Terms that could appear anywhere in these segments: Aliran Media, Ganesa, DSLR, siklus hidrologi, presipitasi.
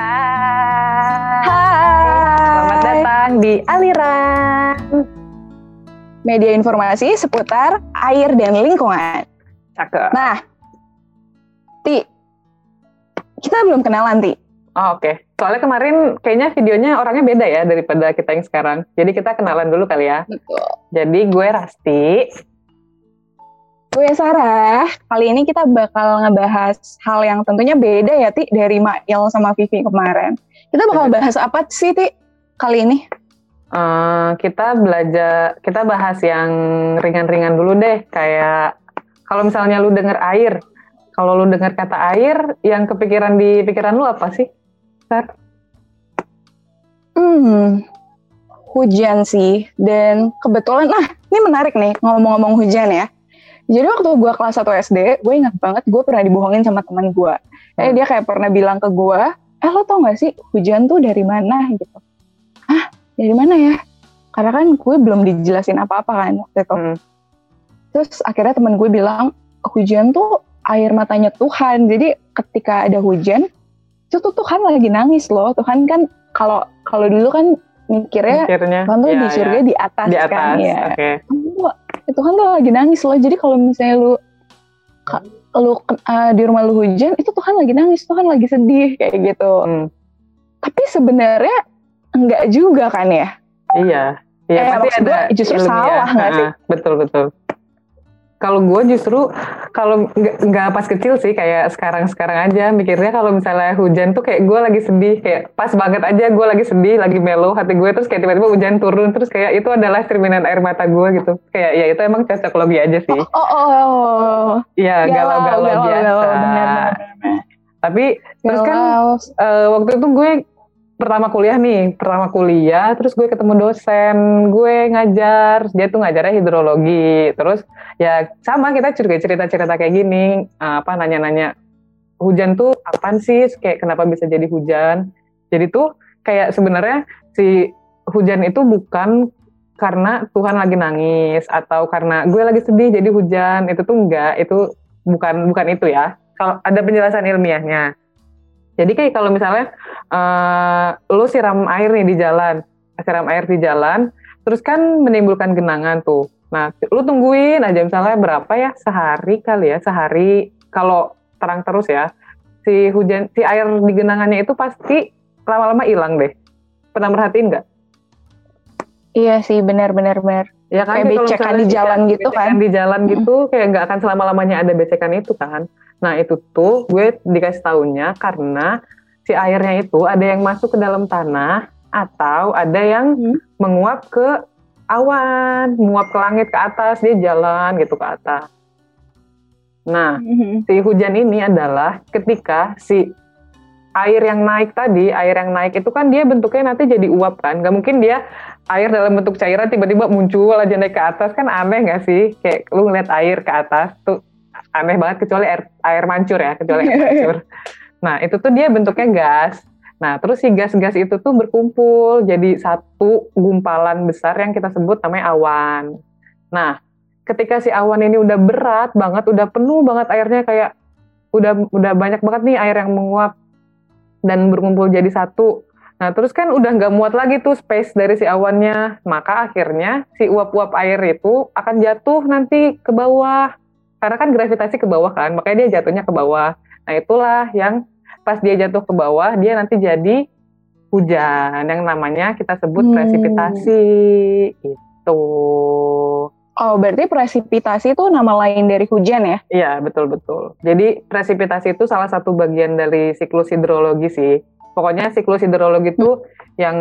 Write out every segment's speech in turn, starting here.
Hai, selamat datang di Aliran Media, informasi seputar air dan lingkungan. Cakep. Nah, Ti, kita belum kenalan, Ti. Oh, oke. Soalnya kemarin kayaknya videonya orangnya beda ya daripada kita yang sekarang. Jadi kita kenalan dulu kali ya. Betul. Jadi gue Rasti. Gue Sarah. Kali ini kita bakal ngebahas hal yang tentunya beda ya, Ti, dari Mail sama Vivi kemarin. Kita bakal bahas apa sih, Ti, kali ini? Kita bahas yang ringan-ringan dulu deh. Kayak kalau misalnya lu denger air, kalau lu denger kata air, yang kepikiran di pikiran lu apa sih, Sar? Hujan sih. Dan kebetulan, nah ini menarik nih ngomong-ngomong hujan ya. Jadi waktu gue kelas 1 SD, gue ingat banget gue pernah dibohongin sama teman gue. Dia kayak pernah bilang ke gue, lo tau gak sih hujan tuh dari mana gitu. Hah? Dari mana ya? Karena kan gue belum dijelasin apa-apa kan waktu itu. Terus akhirnya teman gue bilang, hujan tuh air matanya Tuhan. Jadi ketika ada hujan, itu tuh Tuhan lagi nangis loh. Tuhan kan kalau dulu kan mikirnya Tuhan tuh ya, di surga ya. Di atas kan ya. Okay. Tuhan tuh lagi nangis loh. Jadi kalau misalnya lu di rumah lu hujan, itu Tuhan lagi nangis, Tuhan lagi sedih kayak gitu. Tapi sebenarnya enggak juga kan ya? Iya, pasti ada justru ilmiah. Salah nggak sih? Betul. Kalau gue justru nggak pas kecil sih, kayak sekarang aja mikirnya kalau misalnya hujan tuh kayak gue lagi sedih, kayak pas banget aja gue lagi sedih, lagi mellow hati gue, terus kayak tiba-tiba hujan turun, terus kayak itu adalah cerminan air mata gue gitu. Kayak ya itu emang cocok logi aja sih. Oh. Iya, galau-galau biasa. Bener. Tapi galau. Terus kan waktu itu gue pertama kuliah, terus gue ketemu dosen, gue ngajar, dia tuh ngajarnya hidrologi, terus ya sama kita cerita-cerita kayak gini, nanya-nanya, hujan tuh apaan sih, kayak kenapa bisa jadi hujan, jadi tuh kayak sebenarnya si hujan itu bukan karena Tuhan lagi nangis, atau karena gue lagi sedih jadi hujan, itu tuh enggak, itu bukan itu ya, kalau ada penjelasan ilmiahnya. Jadi kayak kalau misalnya lo siram air di jalan, terus kan menimbulkan genangan tuh. Nah, lo tungguin aja misalnya berapa ya, sehari kalau terang terus ya, si air di genangannya itu pasti lama-lama hilang deh. Pernah merhatiin nggak? Iya sih, benar. Ya kan, kayak becekan di jalan gitu kan? Becekan di jalan gitu, kayak nggak akan selama-lamanya ada becekan itu kan? Nah itu tuh gue dikasih tahunya karena si airnya itu ada yang masuk ke dalam tanah atau ada yang menguap ke awan, menguap ke langit ke atas, dia jalan gitu ke atas. Nah si hujan ini adalah ketika si air yang naik itu kan dia bentuknya nanti jadi uap kan, nggak mungkin dia air dalam bentuk cairan tiba-tiba muncul aja naik ke atas, kan aneh nggak sih, kayak lu ngeliat air ke atas tuh aneh banget, kecuali air mancur ya, Nah, itu tuh dia bentuknya gas. Nah, terus si gas-gas itu tuh berkumpul jadi satu gumpalan besar yang kita sebut namanya awan. Nah, ketika si awan ini udah berat banget, udah penuh banget airnya, kayak udah banyak banget nih air yang menguap dan berkumpul jadi satu. Nah, terus kan udah nggak muat lagi tuh space dari si awannya. Maka akhirnya si uap-uap air itu akan jatuh nanti ke bawah. Karena kan gravitasi ke bawah kan, makanya dia jatuhnya ke bawah. Nah itulah yang pas dia jatuh ke bawah, dia nanti jadi hujan. Yang namanya kita sebut presipitasi. Gitu. Oh, berarti presipitasi itu nama lain dari hujan ya? Iya, betul. Jadi presipitasi itu salah satu bagian dari siklus hidrologi sih. Pokoknya siklus hidrologi itu yang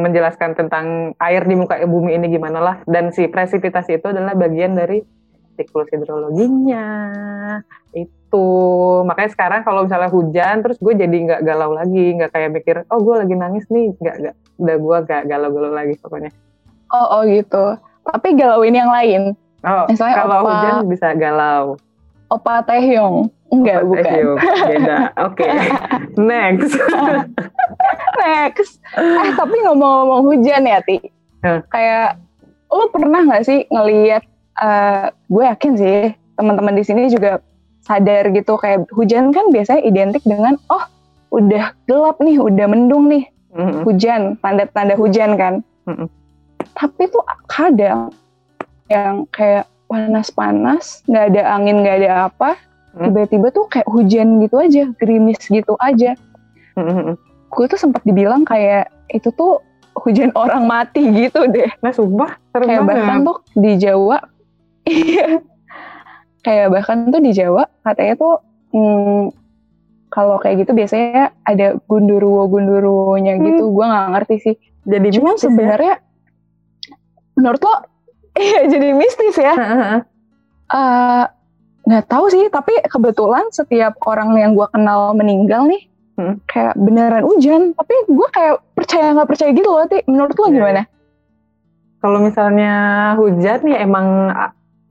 menjelaskan tentang air di muka bumi ini gimana lah. Dan si presipitasi itu adalah bagian dari siklus hidrologinya itu. Makanya sekarang kalau misalnya hujan terus gue jadi nggak galau lagi, nggak kayak mikir gue lagi nangis nih, nggak udah gue nggak galau lagi pokoknya. Oh gitu, tapi galauin yang lain. Misalnya kalau opa, hujan bisa galau opa Taehyung. Enggak, bukan Taehyung. Beda. Oke. next tapi ngomong-ngomong hujan ya, Ti, kayak lo pernah nggak sih ngelihat, gue yakin sih teman-teman di sini juga sadar gitu, kayak hujan kan biasanya identik dengan udah gelap nih, udah mendung nih, hujan, tanda-tanda hujan kan. Tapi tuh kadang yang kayak panas-panas, nggak ada angin, nggak ada apa, tiba-tiba tuh kayak hujan gitu aja, gerimis gitu aja. Gue tuh sempat dibilang kayak itu tuh hujan orang mati gitu deh. Nah sumpah, serem banget. Kayak bahkan tuh di Jawa, kayak bahkan tuh di Jawa katanya tuh kalau kayak gitu biasanya ada gunduruwo-gunduruwonya gitu. Gue nggak ngerti sih. Jadi cuma sebenarnya menurut lo, iya jadi mistis ya. Nggak tahu sih, tapi kebetulan setiap orang yang gue kenal meninggal nih, kayak beneran hujan, tapi gue kayak percaya nggak percaya gitu loh. Menurut lo gimana? Kalau misalnya hujan ya emang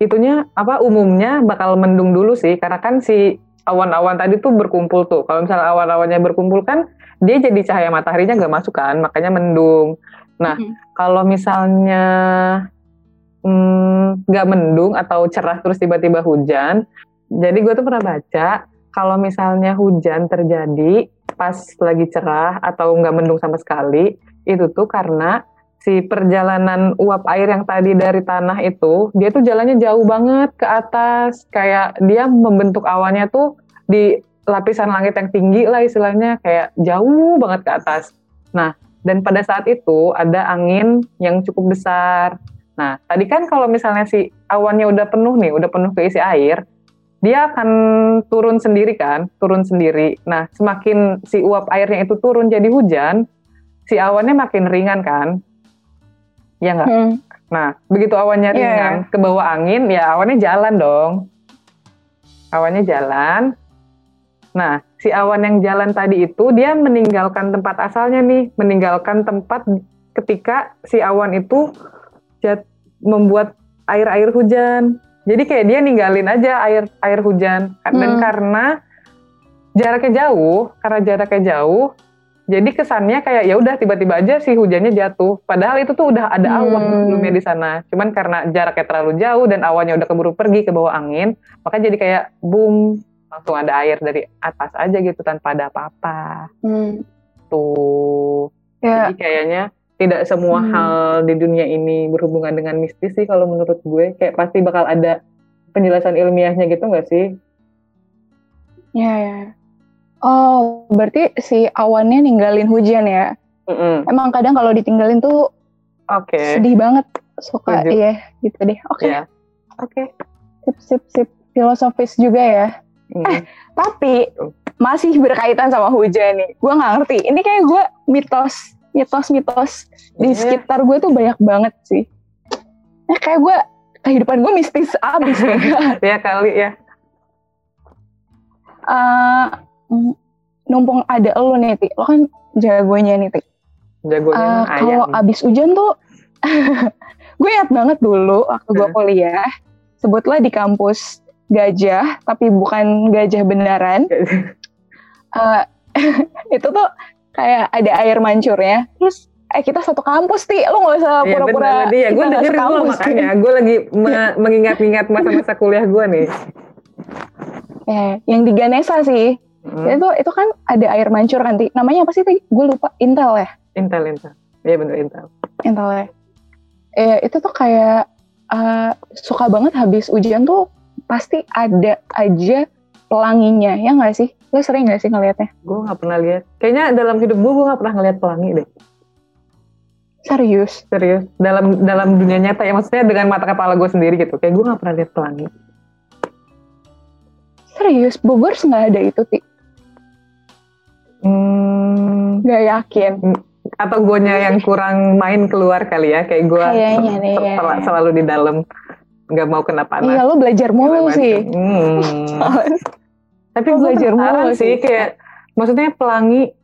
itunya apa umumnya bakal mendung dulu sih, karena kan si awan-awan tadi tuh berkumpul tuh. Kalau misalnya awan-awannya berkumpul kan dia jadi cahaya mataharinya nggak masuk kan, makanya mendung. Nah kalau misalnya nggak mendung atau cerah terus tiba-tiba hujan, jadi gue tuh pernah baca kalau misalnya hujan terjadi pas lagi cerah atau nggak mendung sama sekali, itu tuh karena si perjalanan uap air yang tadi dari tanah itu, dia tuh jalannya jauh banget ke atas. Kayak dia membentuk awannya tuh di lapisan langit yang tinggi lah istilahnya, kayak jauh banget ke atas. Nah, dan pada saat itu ada angin yang cukup besar. Nah, tadi kan kalau misalnya si awannya udah penuh nih, udah penuh keisi air, dia akan turun sendiri kan, turun sendiri. Nah, semakin si uap airnya itu turun jadi hujan, si awannya makin ringan kan, ya nggak? Nah, begitu awannya ringan ke bawah angin, ya awannya jalan dong. Awannya jalan. Nah, si awan yang jalan tadi itu, dia meninggalkan tempat asalnya nih, meninggalkan tempat ketika si awan itu membuat air-air hujan. Jadi kayak dia ninggalin aja air hujan. Dan karena jaraknya jauh, jadi kesannya kayak ya udah tiba-tiba aja si hujannya jatuh. Padahal itu tuh udah ada awan sebelumnya di sana. Cuman karena jaraknya terlalu jauh dan awannya udah keburu pergi ke bawah angin, maka jadi kayak boom, langsung ada air dari atas aja gitu tanpa ada apa-apa. Tuh. Yeah. Jadi kayaknya tidak semua hal di dunia ini berhubungan dengan mistis sih kalau menurut gue. Kayak pasti bakal ada penjelasan ilmiahnya gitu nggak sih? Ya. Oh, berarti si awannya ninggalin hujan ya? Emang kadang kalau ditinggalin tuh sedih banget. Suka, iya gitu deh. Oke. Sip. Filosofis juga ya. Tapi masih berkaitan sama hujan nih. Gue nggak ngerti. Ini kayak gue mitos-mitos di sekitar gue tuh banyak banget sih. Nah, kayak gue, kehidupan gue mistis abis. Ya kali ya. Numpung ada lo nih, Ti. Lo kan jagonya nih, Ti. Jagonya ayam. Kalau abis hujan tuh, gue ingat banget dulu waktu gue kuliah, sebutlah di kampus gajah, tapi bukan gajah beneran. Itu tuh, kayak ada air mancurnya, terus kita satu kampus, Ti, lu gak usah pura-pura ya, kita gak sekampus. Makanya, gue lagi mengingat-ingat masa-masa kuliah gue nih. Ya, yang di Ganesa sih, itu kan ada air mancur kan, Ti. Namanya apa sih, Ti? Gue lupa, Intel ya? Intel, iya bener Intel ya. Itu tuh kayak, suka banget habis ujian tuh, pasti ada aja pelanginya, ya gak sih? Lo sering gak sih ngeliatnya? Gue gak pernah lihat. Kayaknya dalam hidup gue gak pernah ngeliat pelangi deh. Serius? Dalam dunia nyata ya? Maksudnya dengan mata kepala gue sendiri gitu. Kayak gue gak pernah lihat pelangi. Serius? Bogor gak ada itu, Ti? Gak yakin. Atau guenya yang kurang main keluar kali ya? Kayak gue selalu di dalam. Gak mau kena panas. Iya, lo belajar mulu sih. Tapi gue penasaran sih, kayak maksudnya pelangi,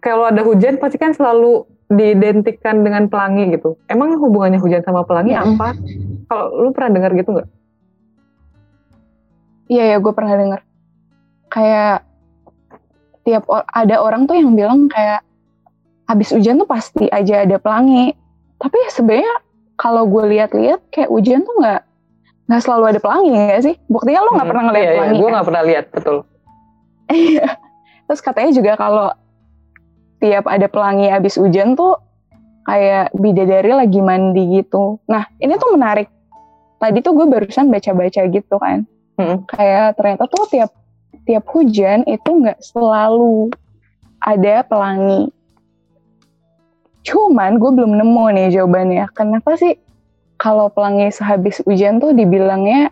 kalau ada hujan pasti kan selalu diidentikan dengan pelangi gitu. Emang hubungannya hujan sama pelangi apa? Kalau lu pernah dengar gitu nggak? Iya, gue pernah dengar. Kayak tiap ada orang tuh yang bilang kayak habis hujan tuh pasti aja ada pelangi. Tapi sebenarnya kalau gue lihat-lihat kayak hujan tuh nggak selalu ada pelangi nggak sih? Buktinya lo nggak pernah ngeliat pelangi. Gue nggak pernah lihat, betul. Terus katanya juga kalau tiap ada pelangi abis hujan tuh kayak bidadari lagi mandi gitu. Nah, ini tuh menarik. Tadi tuh gue barusan baca-baca gitu kan. Kayak ternyata tuh tiap hujan itu nggak selalu ada pelangi. Cuman gue belum nemu nih jawabannya. Kenapa sih kalau pelangi sehabis hujan tuh dibilangnya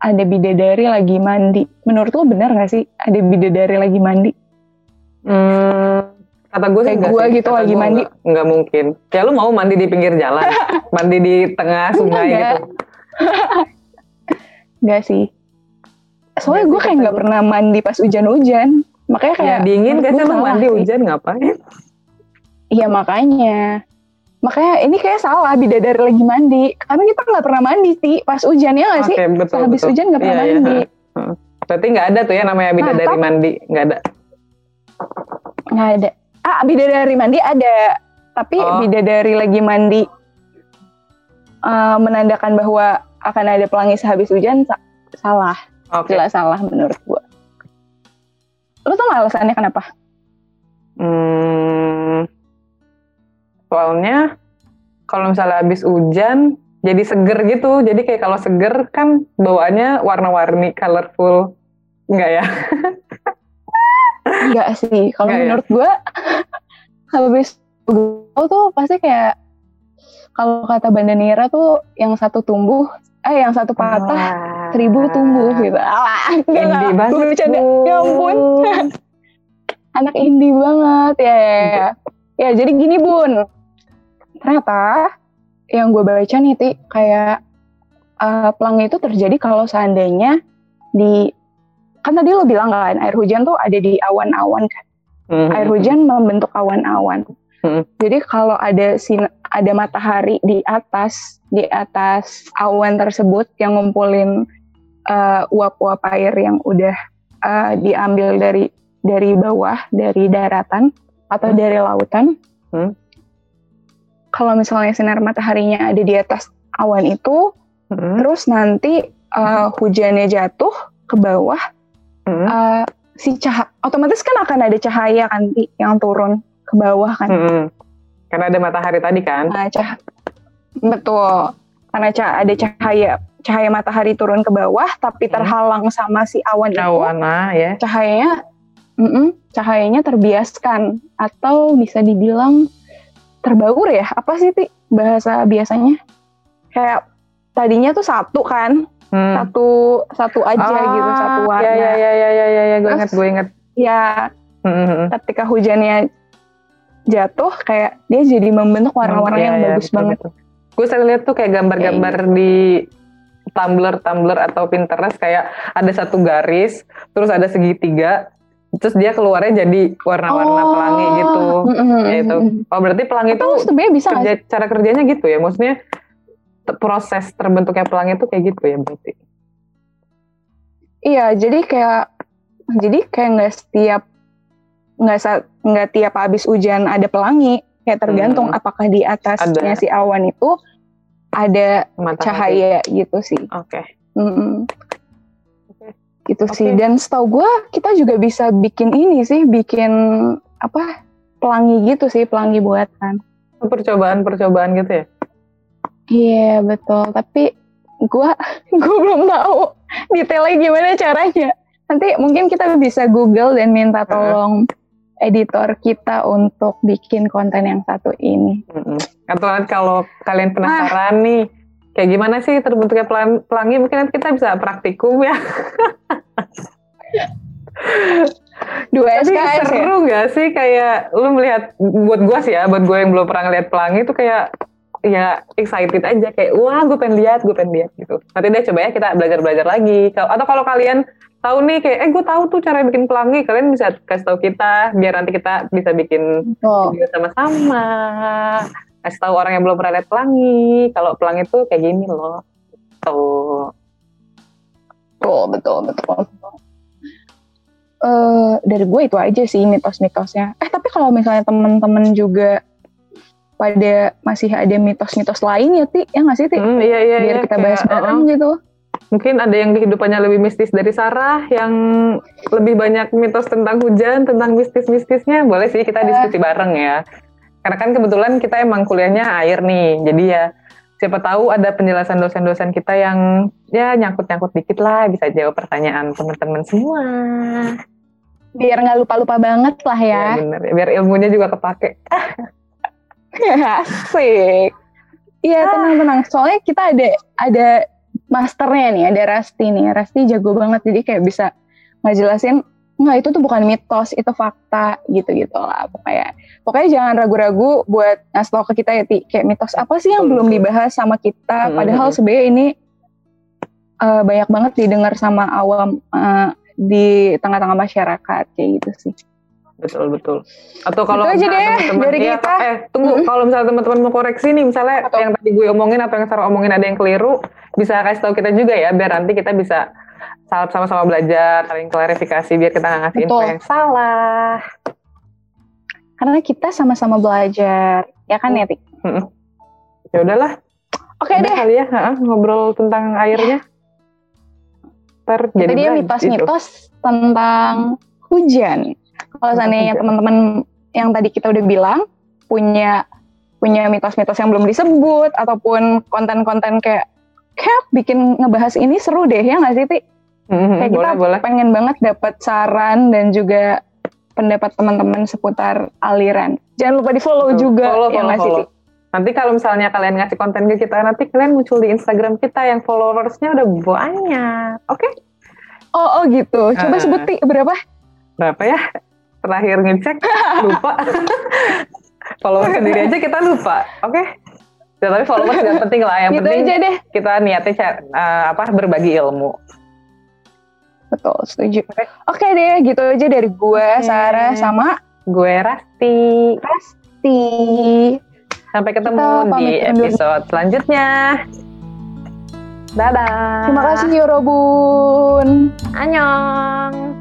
ada bidadari lagi mandi? Menurut lo benar nggak sih ada bidadari lagi mandi? Kata gue sih gue gitu kata lagi mandi nggak mungkin. Kayak lu mau mandi di pinggir jalan, mandi di tengah sungai gitu. Nggak sih. Soalnya gue kayak nggak pernah mandi pas hujan-hujan. Makanya kayak ya, dingin kan lu mandi hujan ngapain? Iya makanya ini kayak salah bidadari lagi mandi. Karena kita nggak pernah mandi sih pas hujan ya nggak sih? Betul, habis betul. Hujan nggak pernah mandi. Ya. Berarti nggak ada tuh ya namanya bidadari mandi, nggak ada. Nggak ada. Ah, bidadari mandi ada, tapi bidadari lagi mandi menandakan bahwa akan ada pelangi sehabis hujan salah. Jelas salah menurut gue. Lu tau gak alasannya kenapa? Soalnya kalau misalnya habis hujan jadi seger gitu. Jadi kayak kalau seger kan bawaannya warna-warni, colorful. Enggak ya? Enggak sih. Kalau menurut gue habis hujan tuh pasti kayak kalau kata Bandanira tuh yang satu tumbuh, yang satu patah, 1000 tumbuh gitu. Alah, indie banget. Ya ampun. Anak indie banget ya. Ya jadi gini Bun. Ternyata yang gue baca nih Ti, kayak pelangi itu terjadi kalau seandainya kan tadi lo bilang kan air hujan tuh ada di awan-awan kan. Air hujan membentuk awan-awan. Jadi kalau ada matahari di atas awan tersebut yang ngumpulin uap-uap air yang udah diambil dari bawah, dari daratan atau dari lautan. Kalau misalnya sinar mataharinya ada di atas awan itu, terus nanti hujannya jatuh ke bawah, otomatis kan akan ada cahaya kan yang turun ke bawah kan. Karena ada matahari tadi kan. Betul. Karena ada cahaya matahari turun ke bawah tapi terhalang sama si awan itu. Ya. Cahayanya terbiaskan atau bisa dibilang terbaur ya? Apa sih Ti bahasa biasanya? Kayak tadinya tuh satu kan. Satu aja gitu, satu warna. Ya, gue inget. Ya. Ketika hujannya jatuh kayak dia jadi membentuk warna-warna yang bagus betul, banget. Gue sering lihat tuh kayak gambar-gambar di Tumblr atau Pinterest kayak ada satu garis, terus ada segitiga, terus dia keluarnya jadi warna-warna pelangi gitu. Gitu. Oh berarti pelangi itu bisa cara kerjanya gitu ya? Maksudnya proses terbentuknya pelangi itu kayak gitu ya berarti? Iya, jadi kayak nggak tiap habis hujan ada pelangi, kayak tergantung apakah di atasnya si awan itu ada matahari. Cahaya gitu sih. Gitu sih. Dan setahu gue kita juga bisa bikin apa pelangi gitu sih, pelangi buatan. Percobaan gitu ya? Iya betul. Tapi gue belum tahu detailnya gimana caranya. Nanti mungkin kita bisa Google dan minta tolong editor kita untuk bikin konten yang satu ini. Atau kalau kalian penasaran nih, kayak gimana sih terbentuknya pelangi, mungkin nanti kita bisa praktikum ya. 2 SKS seru ya? Gak sih kayak lu melihat, buat gue yang belum pernah lihat pelangi itu kayak ya excited aja kayak wah gue pengen lihat gitu. Nanti deh coba ya kita belajar lagi. Atau kalau kalian tahu nih kayak gue tahu tuh cara bikin pelangi, kalian bisa kasih tahu kita biar nanti kita bisa bikin video sama-sama. Kasih tahu orang yang belum pernah lihat pelangi kalau pelangi tuh kayak gini loh. Betul. Dari gue itu aja sih mitos-mitosnya. Tapi kalau misalnya temen-temen juga pada masih ada mitos-mitos lain ya Ti, ya nggak sih Ti? Biar kita bahas bareng gitu. Mungkin ada yang kehidupannya lebih mistis dari Sarah, yang lebih banyak mitos tentang hujan, tentang mistis-mistisnya, boleh sih kita diskusi bareng ya. Karena kan kebetulan kita emang kuliahnya air nih, jadi ya siapa tahu ada penjelasan dosen-dosen kita yang ya nyangkut-nyangkut dikit lah, bisa jawab pertanyaan teman-teman semua. Biar nggak lupa-lupa banget lah ya. Ya bener, biar ilmunya juga kepake. Asik. Iya tenang-tenang, soalnya kita ada masternya nih, ada Rasti nih. Rasti jago banget, jadi kayak bisa ngejelasin, nggak itu tuh bukan mitos, itu fakta, gitu-gitu lah. Pokoknya jangan ragu-ragu buat ngasih tau ke kita ya, Ti. Kayak mitos apa sih yang belum dibahas sama kita, padahal sebenarnya ini banyak banget didengar sama awam di tengah-tengah masyarakat, kayak gitu sih. Betul. Atau kalau teman-teman ya, kalau misalnya teman-teman mau koreksi nih, misalnya atau yang tadi gue omongin atau yang Sarah omongin ada yang keliru, bisa kasih tahu kita juga ya, biar nanti kita bisa sama-sama belajar, saling klarifikasi, biar kita nggak ngasih info yang salah. Karena kita sama-sama belajar, ya kan Neti? Ya udahlah. Oke deh. Kali ya ngobrol tentang airnya. Tadi ya mitos-mitos tentang hujan. Kalau seandainya teman-teman yang tadi kita udah bilang punya mitos-mitos yang belum disebut ataupun konten-konten kayak bikin ngebahas ini seru deh ya nggak sih Ti? Kayak boleh. Pengen banget dapat saran dan juga pendapat teman-teman seputar aliran. Jangan lupa di follow juga ya nggak sih Ti? Nanti kalau misalnya kalian ngasih konten ke kita, nanti kalian muncul di Instagram kita yang followersnya udah banyak, oke? Oh gitu, coba sebut Ti berapa ya? Terakhir ngecek, lupa. Follower sendiri aja kita lupa, oke? Ya, tapi followers nggak penting lah, yang penting aja deh. Kita niatnya berbagi ilmu. Betul, setuju. Oke deh, gitu aja dari gue, Sarah, sama gue Rasti. Sampai ketemu di episode selanjutnya. Dadah. Terima kasih Yorobun. Annyeong.